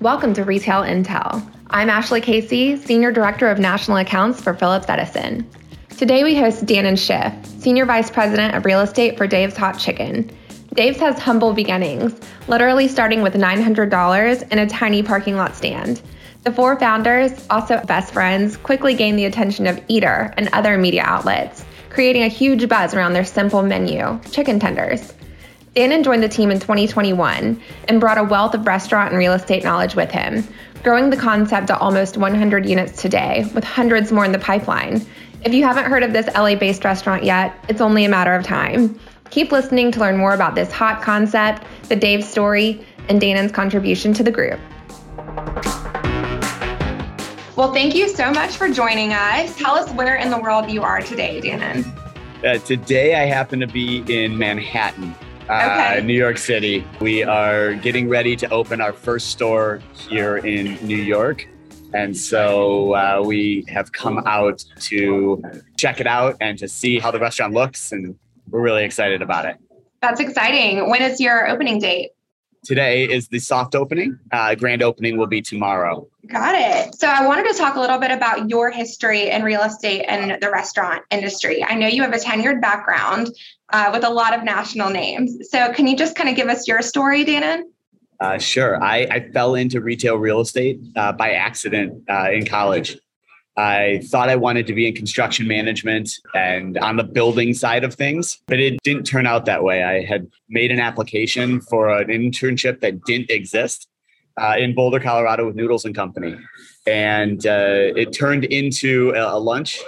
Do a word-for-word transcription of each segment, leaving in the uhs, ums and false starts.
Welcome to Retail Intel. I'm Ashley Casey, Senior Director of National Accounts for Phillips Edison. Today we host Dan and Schiff, Senior Vice President of Real Estate for Dave's Hot Chicken. Dave's has humble beginnings, literally starting with nine hundred dollars and a tiny parking lot stand. The four founders, also best friends, quickly gained the attention of Eater and other media outlets, creating a huge buzz around their simple menu, chicken tenders. Dan joined the team in twenty twenty-one and brought a wealth of restaurant and real estate knowledge with him, growing the concept to almost one hundred units today, with hundreds more in the pipeline. If you haven't heard of this L A-based restaurant yet, it's only a matter of time. Keep listening to learn more about this hot concept, the Dave story, and Dan's contribution to the group. Well, thank you so much for joining us. Tell us where in the world you are today, Dan. Uh, today, I happen to be in Manhattan. Uh, okay. New York City. We are getting ready to open our first store here in New York. And so uh, we have come out to check it out and to see how the restaurant looks. And we're really excited about it. That's exciting. When is your opening date? Today is the soft opening. Uh, grand opening will be tomorrow. Got it. So I wanted to talk a little bit about your history in real estate and the restaurant industry. I know you have a tenured background uh, with a lot of national names. So can you just kind of give us your story, Danan? Uh, sure. I, I fell into retail real estate uh, by accident uh, in college. I thought I wanted to be in construction management and on the building side of things, but it didn't turn out that way. I had made an application for an internship that didn't exist. Uh, in Boulder, Colorado with Noodles and Company. And uh, it turned into a, a lunch.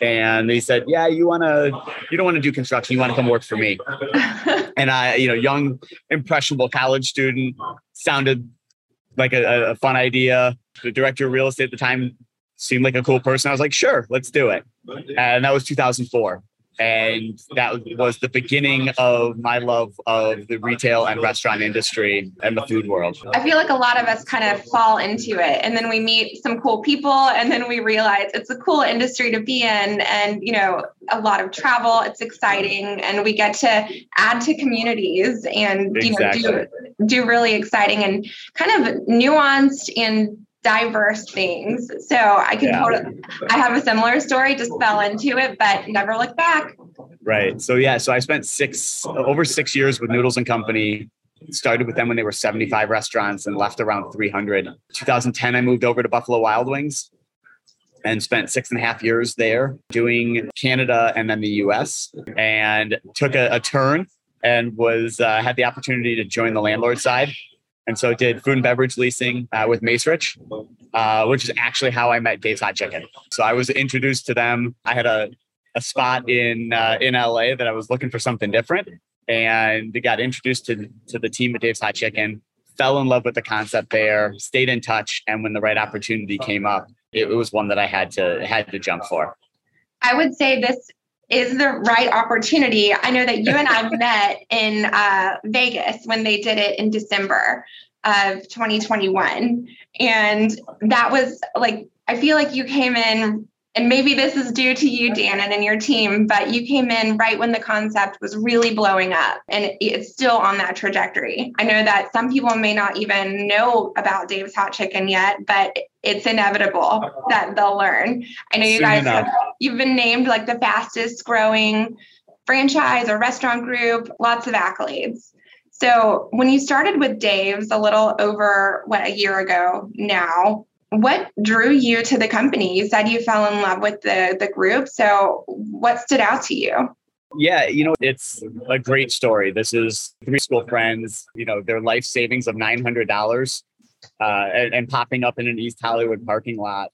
And they said, yeah, you want to, you don't want to do construction. You want to come work for me. And I, you know, young, impressionable college student, sounded like a, a fun idea. The director of real estate at the time seemed like a cool person. I was like, sure, let's do it. And that was two thousand four. And that was the beginning of my love of the retail and restaurant industry and the food world. I feel like a lot of us kind of fall into it, and then we meet some cool people, and then we realize it's a cool industry to be in, and, you know, a lot of travel. It's exciting, and we get to add to communities and exactly. you know, do, do really exciting and kind of nuanced and diverse things. So I can yeah. totally, I have a similar story, just fell into it, but never looked back. Right. So yeah, so I spent six, over six years with Noodles and Company. Started with them when they were seventy-five restaurants and left around three hundred. two thousand ten, I moved over to Buffalo Wild Wings and spent six and a half years there doing Canada and then the U S, and took a, a turn and was, uh, had the opportunity to join the landlord side. And so I did food and beverage leasing uh, with Macerib, uh, which is actually how I met Dave's Hot Chicken. So I was introduced to them. I had a, a spot in uh, in L A that I was looking for something different, and got introduced to, to the team at Dave's Hot Chicken, fell in love with the concept there, stayed in touch. And when the right opportunity came up, it was one that I had to had to jump for. I would say this is the right opportunity. I know that you and I met in uh, Vegas when they did it in December of twenty twenty-one. And that was like, I feel like you came in, and maybe this is due to you, Dan, and your team, but you came in right when the concept was really blowing up, and it's still on that trajectory. I know that some people may not even know about Dave's Hot Chicken yet, but it's inevitable that they'll learn. I know you Soon guys, have, you've been named like the fastest growing franchise or restaurant group, lots of accolades. So when you started with Dave's a little over, what, a year ago now, what drew you to the company? You said you fell in love with the, the group. So what stood out to you? Yeah, you know, it's a great story. This is three school friends, you know, their life savings of nine hundred dollars uh, and, and popping up in an East Hollywood parking lot,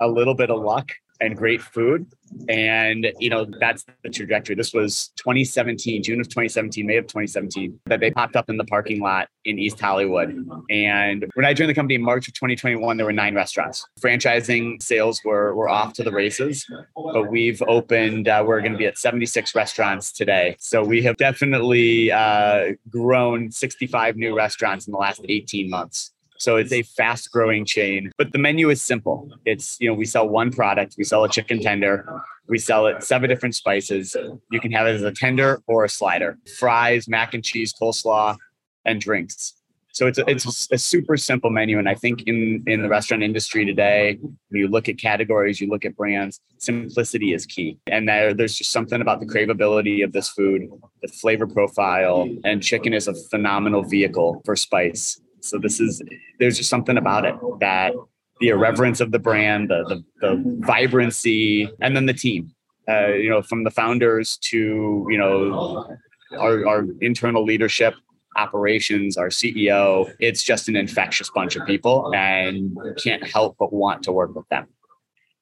a little bit of luck and great food. And, you know, that's the trajectory. This was twenty seventeen, June of twenty seventeen, May of twenty seventeen, that they popped up in the parking lot in East Hollywood. And when I joined the company in March of twenty twenty-one, there were nine restaurants. Franchising sales were, were off to the races, but we've opened, uh, we're going to be at seventy-six restaurants today. So we have definitely uh, grown sixty-five new restaurants in the last eighteen months. So it's a fast growing chain, but the menu is simple. It's, you know, we sell one product, we sell a chicken tender, we sell it seven different spices. You can have it as a tender or a slider, fries, mac and cheese, coleslaw, and drinks. So it's a, it's a super simple menu. And I think in, in the restaurant industry today, when you look at categories, you look at brands, simplicity is key. And there, there's just something about the craveability of this food, the flavor profile, and chicken is a phenomenal vehicle for spice. So this is, there's just something about it that the irreverence of the brand, the the, the vibrancy, and then the team, uh, you know, from the founders to, you know, our, our internal leadership, operations, our C E O, it's just an infectious bunch of people and you can't help but want to work with them.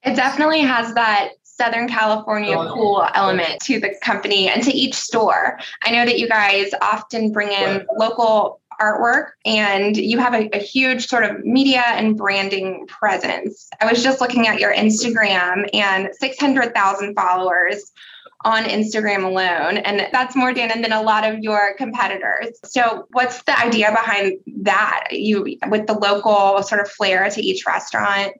It definitely has that Southern California cool element to the company and to each store. I know that you guys often bring in local artwork and you have a, a huge sort of media and branding presence. I was just looking at your Instagram and six hundred thousand followers on Instagram alone. And that's more, Dana, than a lot of your competitors. So what's the idea behind that? You with the local sort of flair to each restaurant?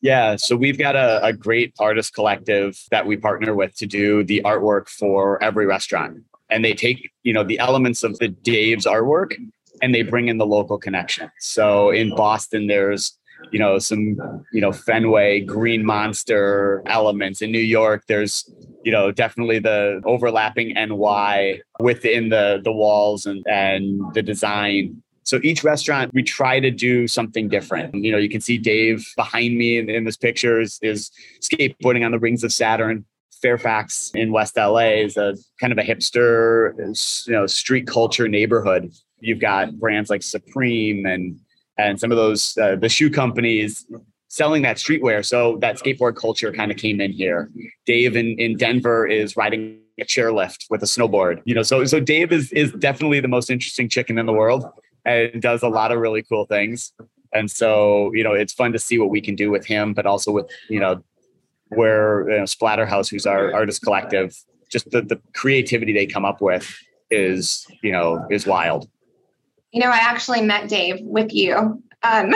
Yeah. So we've got a, a great artist collective that we partner with to do the artwork for every restaurant. And they take, you know, the elements of the Dave's artwork and they bring in the local connection. So in Boston, there's you know, some, you know, Fenway, Green Monster elements. In New York, there's, you know, definitely the overlapping N Y within the the walls and, and the design. So each restaurant, we try to do something different. You know, you can see Dave behind me in, in this picture is, is skateboarding on the rings of Saturn. Fairfax in West L A is a kind of a hipster, you know, street culture neighborhood. You've got brands like Supreme and And some of those, uh, the shoe companies selling that streetwear. So that skateboard culture kind of came in here. Dave in, in Denver is riding a chairlift with a snowboard. You know, so so Dave is is definitely the most interesting chicken in the world and does a lot of really cool things. And so, you know, it's fun to see what we can do with him, but also with, you know, where you know, Splatterhouse, who's our artist collective, just the, the creativity they come up with is, you know, is wild. You know, I actually met Dave with you, um,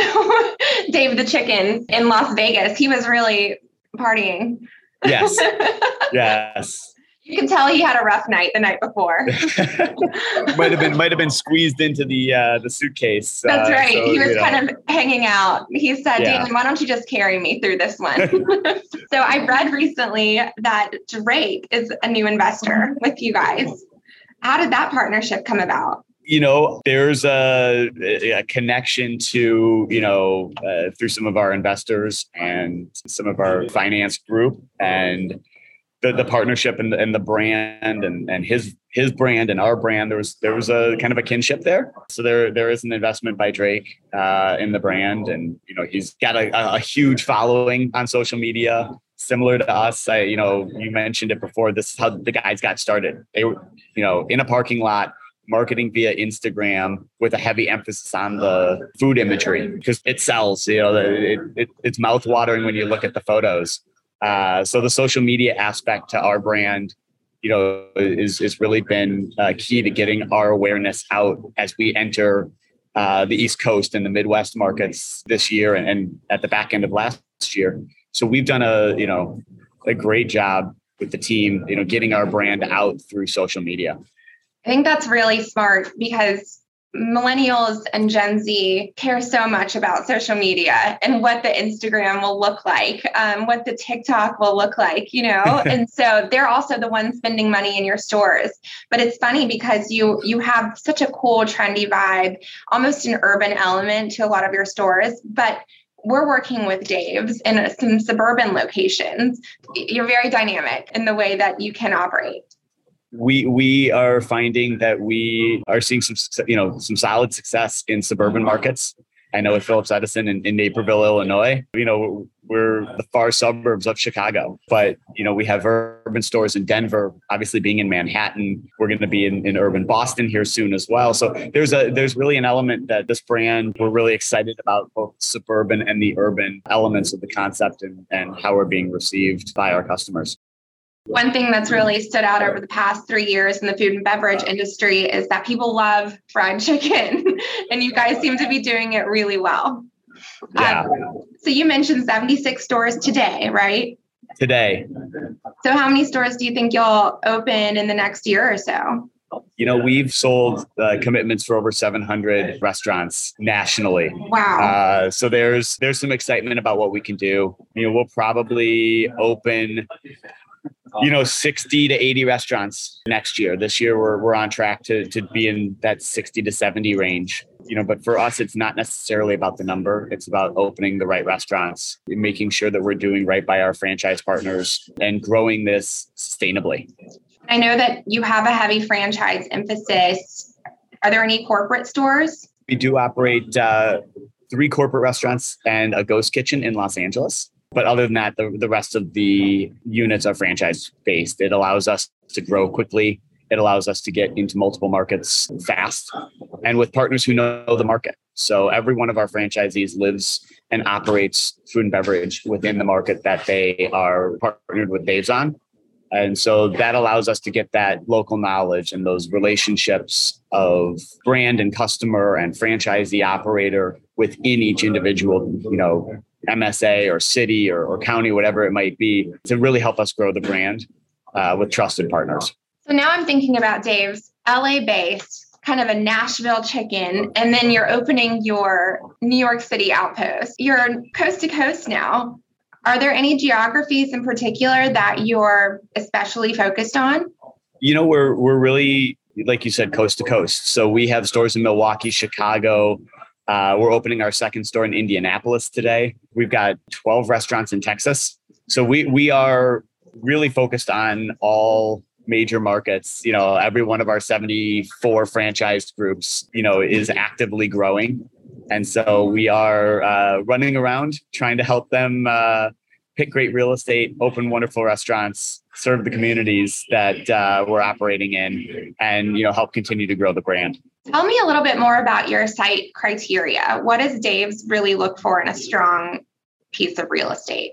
Dave the Chicken in Las Vegas. He was really partying. Yes. Yes. You can tell he had a rough night the night before. might have been might have been squeezed into the uh, the suitcase. That's right. Uh, so, he was you know. kind of hanging out. He said, yeah. Dave, why don't you just carry me through this one? So I read recently that Drake is a new investor with you guys. How did that partnership come about? You know, there's a, a connection to, you know, uh, through some of our investors and some of our finance group and the, the partnership and the, and the brand and, and his his brand and our brand. There was there was a kind of a kinship there. So there there is an investment by Drake uh, in the brand. And, you know, he's got a, a huge following on social media, similar to us. I, you know, you mentioned it before. This is how the guys got started. They were, you know, in a parking lot. Marketing via Instagram with a heavy emphasis on the food imagery because it sells, you know, it, it, it's mouthwatering when you look at the photos. Uh, so the social media aspect to our brand, you know, is, is really been uh, key to getting our awareness out as we enter uh, the East Coast and the Midwest markets this year and, and at the back end of last year. So we've done a, you know, a great job with the team, you know, getting our brand out through social media. I think that's really smart because millennials and Gen Z care so much about social media and what the Instagram will look like, um, what the TikTok will look like, you know, and so they're also the ones spending money in your stores. But it's funny because you you have such a cool, trendy vibe, almost an urban element to a lot of your stores. But we're working with Dave's in some suburban locations. You're very dynamic in the way that you can operate. We we are finding that we are seeing some, you know, some solid success in suburban markets. I know with Phillips Edison in, in Naperville, Illinois, you know, we're the far suburbs of Chicago, but, you know, we have urban stores in Denver, obviously being in Manhattan. We're going to be in, in urban Boston here soon as well. So there's a there's really an element that this brand, we're really excited about both suburban and the urban elements of the concept and, and how we're being received by our customers. One thing that's really stood out over the past three years in the food and beverage industry is that people love fried chicken, and you guys seem to be doing it really well. Yeah. Um, so you mentioned seventy-six stores today, right? Today. So how many stores do you think you'll open in the next year or so? You know, we've sold uh, commitments for over seven hundred restaurants nationally. Wow. Uh, so there's there's some excitement about what we can do. You know, we'll probably open, you know, sixty to eighty restaurants next year. This year, we're we're on track to to be in that sixty to seventy range. You know, but for us, it's not necessarily about the number. It's about opening the right restaurants, making sure that we're doing right by our franchise partners and growing this sustainably. I know that you have a heavy franchise emphasis. Are there any corporate stores? We do operate uh, three corporate restaurants and a ghost kitchen in Los Angeles. But other than that, the, the rest of the units are franchise-based. It allows us to grow quickly. It allows us to get into multiple markets fast and with partners who know the market. So every one of our franchisees lives and operates food and beverage within the market that they are partnered with Dave's on. And so that allows us to get that local knowledge and those relationships of brand and customer and franchisee operator within each individual, you know, M S A or city or, or county, whatever it might be, to really help us grow the brand uh, with trusted partners. So now I'm thinking about Dave's L A-based, kind of a Nashville chicken, and then you're opening your New York City outpost. You're coast to coast now. Are there any geographies in particular that you're especially focused on? You know, we're we're really, like you said, coast to coast. So we have stores in Milwaukee, Chicago. Uh, we're opening our second store in Indianapolis today. We've got twelve restaurants in Texas. So we we are really focused on all major markets. You know, every one of our seventy-four franchise groups, you know, is actively growing. And so we are uh, running around trying to help them uh, pick great real estate, open wonderful restaurants, serve the communities that uh, we're operating in, and, you know, help continue to grow the brand. Tell me a little bit more about your site criteria. What does Dave's really look for in a strong piece of real estate?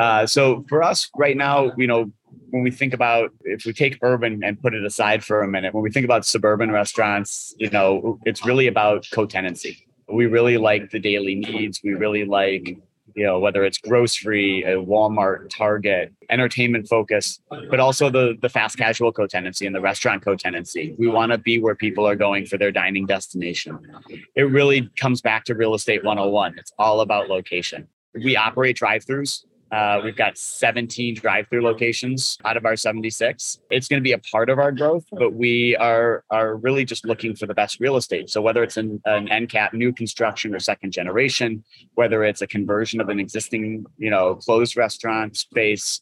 Uh, so for us right now, you know, when we think about, if we take urban and put it aside for a minute, when we think about suburban restaurants, you know, it's really about co-tenancy. We really like the daily needs. We really like, you know, whether it's grocery, a Walmart, Target, entertainment focus, but also the, the fast casual co-tenancy and the restaurant co-tenancy. We want to be where people are going for their dining destination. It really comes back to real estate one oh one. It's all about location. We operate drive-thrus. Uh, we've got seventeen drive-through locations out of our seventy-six. It's going to be a part of our growth, but we are are really just looking for the best real estate. So whether it's an, an end cap, new construction or second generation, whether it's a conversion of an existing, you know, closed restaurant space,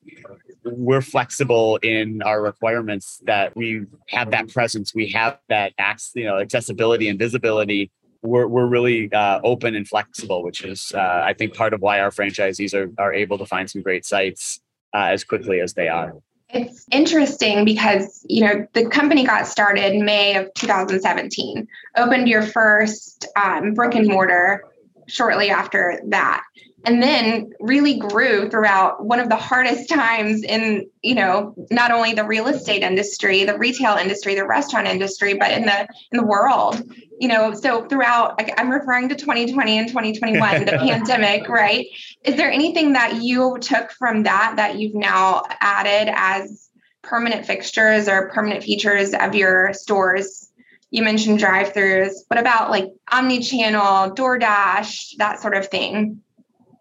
we're flexible in our requirements that we have that presence, we have that access, you know, accessibility and visibility. We're we're really uh, open and flexible, which is, uh, I think, part of why our franchisees are, are able to find some great sites uh, as quickly as they are. It's interesting because, you know, the company got started in May of two thousand seventeen, opened your first um, brick and mortar shortly after that, and then really grew throughout one of the hardest times in, you know, not only the real estate industry, the retail industry, the restaurant industry, but in the in the world. You know, so throughout, I'm referring to twenty twenty and twenty twenty-one, the pandemic, right? Is there anything that you took from that that you've now added as permanent fixtures or permanent features of your stores? You mentioned drive-thrus. What about like omni-channel, DoorDash, that sort of thing?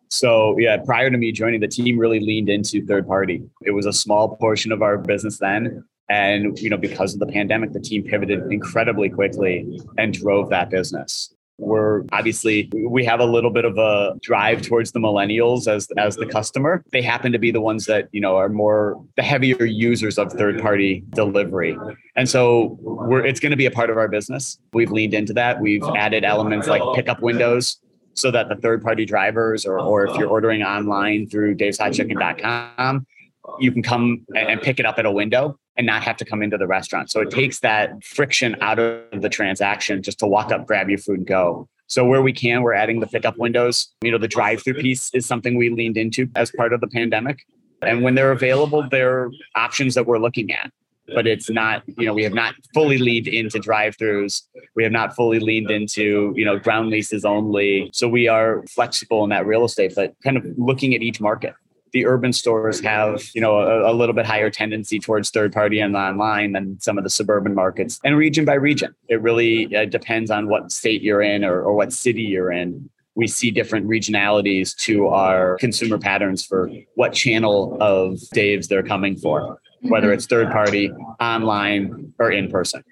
So yeah, prior to me joining, the team really leaned into third party. It was a small portion of our business then. And, you know, because of the pandemic, the team pivoted incredibly quickly and drove that business. We're obviously, we have a little bit of a drive towards the millennials as, as the customer. They happen to be the ones that, you know, are more the heavier users of third party delivery. And so we're, it's going to be a part of our business. We've leaned into that. We've added elements like pickup windows, so that the third party drivers, or, or if you're ordering online through daves hot chicken dot com, you can come and pick it up at a window and not have to come into the restaurant. So it takes that friction out of the transaction just to walk up, grab your food and go. So where we can, we're adding the pickup windows. You know, the drive-through piece is something we leaned into as part of the pandemic. And when they're available, they're options that we're looking at. But it's not, you know, we have not fully leaned into drive-thrus. We have not fully leaned into, you know, ground leases only. So we are flexible in that real estate, but kind of looking at each market. the urban stores have, you know, a, a little bit higher tendency towards third party and online than some of the suburban markets, and region by region. It really uh, depends on what state you're in or, or what city you're in. We see different regionalities to our consumer patterns for what channel of Dave's they're coming for, whether it's third party, online, or in person.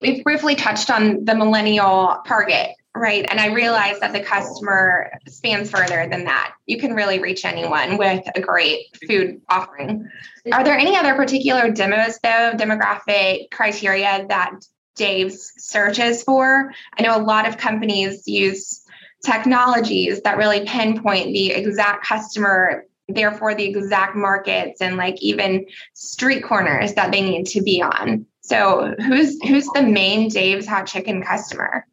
We've briefly touched on the millennial target, right? And I realize that the customer spans further than that. You can really reach anyone with a great food offering. Are there any other particular demos, though, demographic criteria that Dave's searches for? I know a lot of companies use technologies that really pinpoint the exact customer, therefore the exact markets and like even street corners that they need to be on. So who's who's the main Dave's Hot Chicken customer?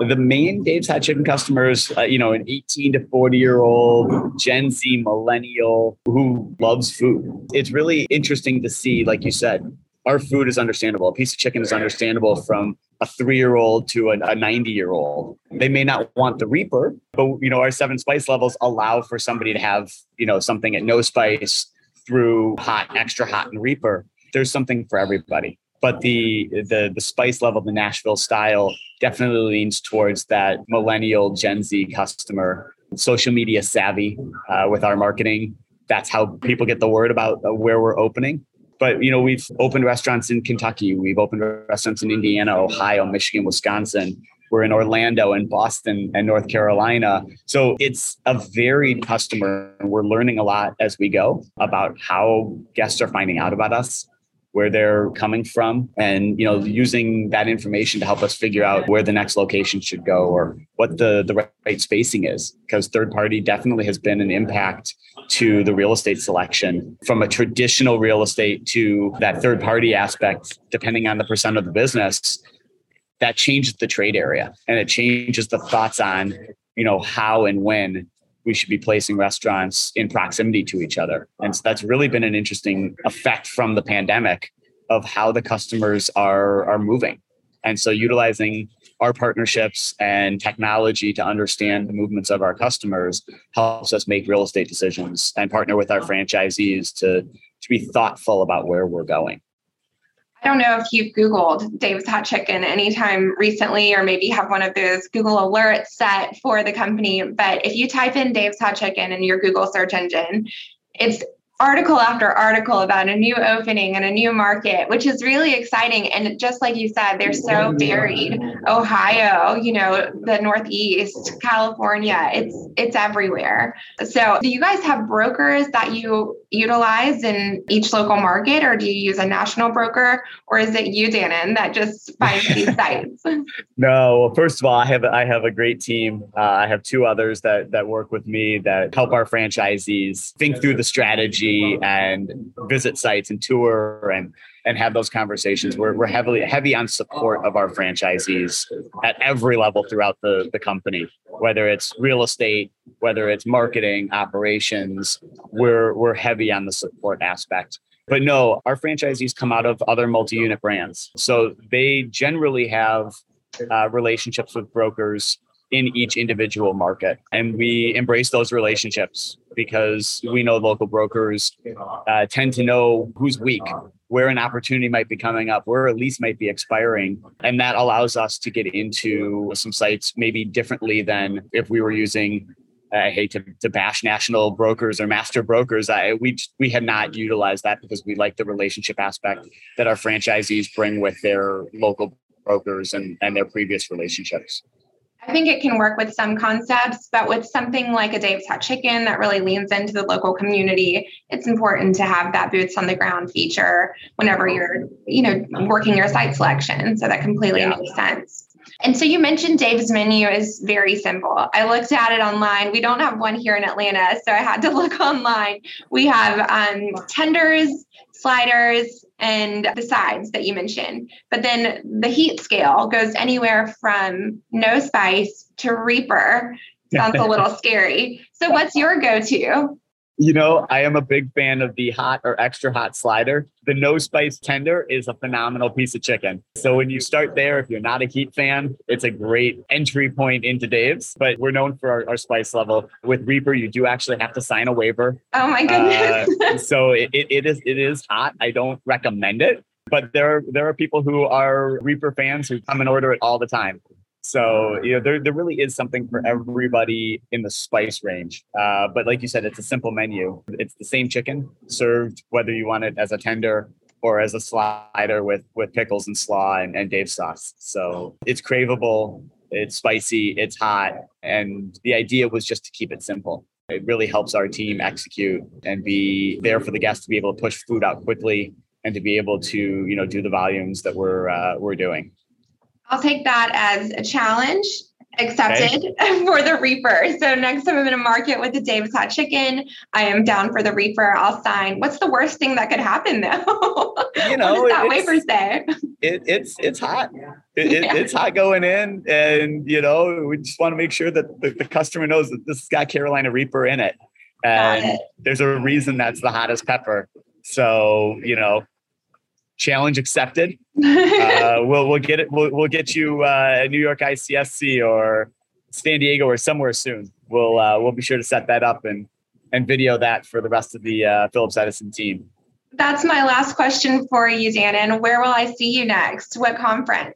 The main Dave's Hot Chicken customers, uh, you know, an eighteen to forty year old Gen Z millennial who loves food. It's really interesting to see, like you said, our food is understandable. A piece of chicken is understandable from a three-year-old to a ninety-year-old. They may not want the Reaper, but, you know, our seven spice levels allow for somebody to have, you know, something at no spice through hot, extra hot, and Reaper. There's something for everybody. But the, the the spice level, the Nashville style, definitely leans towards that millennial Gen Z customer, social media savvy uh, with our marketing. That's how people get the word about where we're opening. But, you know, we've opened restaurants in Kentucky. We've opened restaurants in Indiana, Ohio, Michigan, Wisconsin. We're in Orlando and Boston and North Carolina. So it's a varied customer. We're learning a lot as we go about how guests are finding out about us, where they're coming from, and, you know, using that information to help us figure out where the next location should go or what the, the right spacing is. Because third party definitely has been an impact to the real estate selection, from a traditional real estate to that third party aspect, depending on the percent of the business, that changes the trade area and it changes the thoughts on, you know, how and when we should be placing restaurants in proximity to each other. And so that's really been an interesting effect from the pandemic of how the customers are, are moving. And so utilizing our partnerships and technology to understand the movements of our customers helps us make real estate decisions and partner with our franchisees to, to be thoughtful about where we're going. I don't know if you've Googled Dave's Hot Chicken anytime recently, or maybe have one of those Google alerts set for the company. But if you type in Dave's Hot Chicken in your Google search engine, it's article after article about a new opening and a new market, which is really exciting. And just like you said, they're so varied. Ohio, you know, the Northeast, California, it's it's everywhere. So do you guys have brokers that you utilize in each local market, or do you use a national broker, or is it you, Dannon, that just finds these sites? No, well, first of all, I have I have a great team. Uh, I have two others that that work with me that help our franchisees think through the strategy and visit sites and tour and and have those conversations. We're we're heavily heavy on support of our franchisees at every level throughout the, the company, whether it's real estate, whether it's marketing, operations. We're we're heavy on the support aspect. But no, our franchisees come out of other multi-unit brands. So they generally have uh, relationships with brokers in each individual market. And we embrace those relationships because we know local brokers uh, tend to know who's weak, where an opportunity might be coming up, where a lease might be expiring. And that allows us to get into some sites maybe differently than if we were using, I hate to, to bash national brokers or master brokers. I, we, we have not utilized that because we like the relationship aspect that our franchisees bring with their local brokers and, and their previous relationships. I think it can work with some concepts, but with something like a Dave's Hot Chicken that really leans into the local community, it's important to have that boots on the ground feature whenever you're, you know, working your site selection. So that completely yeah. makes sense. And so you mentioned Dave's menu is very simple. I looked at it online. We don't have one here in Atlanta, so I had to look online. We have um, tenders, sliders, and the sides that you mentioned. But then the heat scale goes anywhere from no spice to Reaper. Sounds a little scary. So what's your go-to? You know, I am a big fan of the hot or extra hot slider. The no spice tender is a phenomenal piece of chicken. So when you start there, if you're not a heat fan, it's a great entry point into Dave's. But we're known for our, our spice level. With Reaper, you do actually have to sign a waiver. Oh my goodness. Uh, so it, it, it is it is hot. I don't recommend it. But there, there are people who are Reaper fans who come and order it all the time. So, you know, there there really is something for everybody in the spice range. Uh, but like you said, it's a simple menu. It's the same chicken served, whether you want it as a tender or as a slider with, with pickles and slaw and, and Dave's sauce. So it's craveable, it's spicy, it's hot. And the idea was just to keep it simple. It really helps our team execute and be there for the guests to be able to push food out quickly and to be able to, you know, do the volumes that we're uh, we're doing. I'll take that as a challenge accepted okay. for the Reaper. So next time I'm in a market with the Dave's Hot Chicken, I am down for the Reaper. I'll sign. What's the worst thing that could happen though? You know, what does that waiver say? It, it's it's hot. It, yeah. it, it's hot going in, and you know we just want to make sure that the, the customer knows that this has got Carolina Reaper in it, and it. There's a reason that's the hottest pepper. So you know. Challenge accepted. Uh, we'll we'll get it. We'll we'll get you uh, a New York I C S C or San Diego or somewhere soon. We'll uh, we'll be sure to set that up and and video that for the rest of the uh, Phillips Edison team. That's my last question for you, Dannon. Where will I see you next? What conference?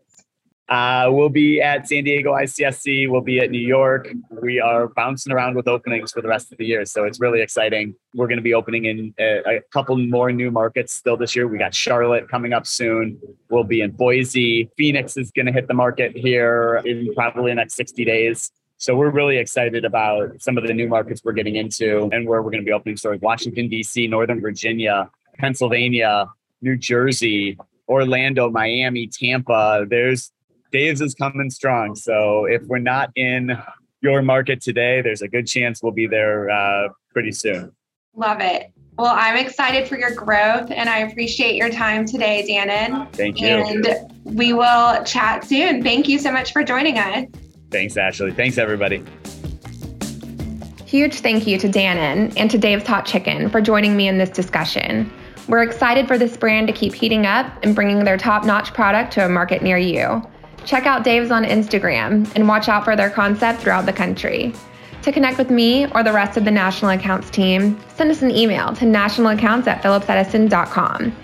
Uh, we'll be at San Diego I C S C. We'll be at New York. We are bouncing around with openings for the rest of the year. So it's really exciting. We're going to be opening in a, a couple more new markets still this year. We got Charlotte coming up soon. We'll be in Boise. Phoenix is going to hit the market here in probably the next sixty days. So we're really excited about some of the new markets we're getting into and where we're going to be opening stores. Washington, D C, Northern Virginia, Pennsylvania, New Jersey, Orlando, Miami, Tampa. There's Dave's is coming strong. So if we're not in your market today, there's a good chance we'll be there uh, pretty soon. Love it. Well, I'm excited for your growth and I appreciate your time today, Dannon. Thank you. And we will chat soon. Thank you so much for joining us. Thanks, Ashley. Thanks, everybody. Huge thank you to Dannon and to Dave's Hot Chicken for joining me in this discussion. We're excited for this brand to keep heating up and bringing their top-notch product to a market near you. Check out Dave's on Instagram and watch out for their concept throughout the country. To connect with me or the rest of the National Accounts team, send us an email to national accounts at phillips edison dot com.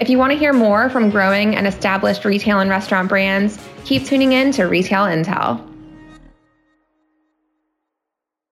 If you want to hear more from growing and established retail and restaurant brands, keep tuning in to Retail Intel.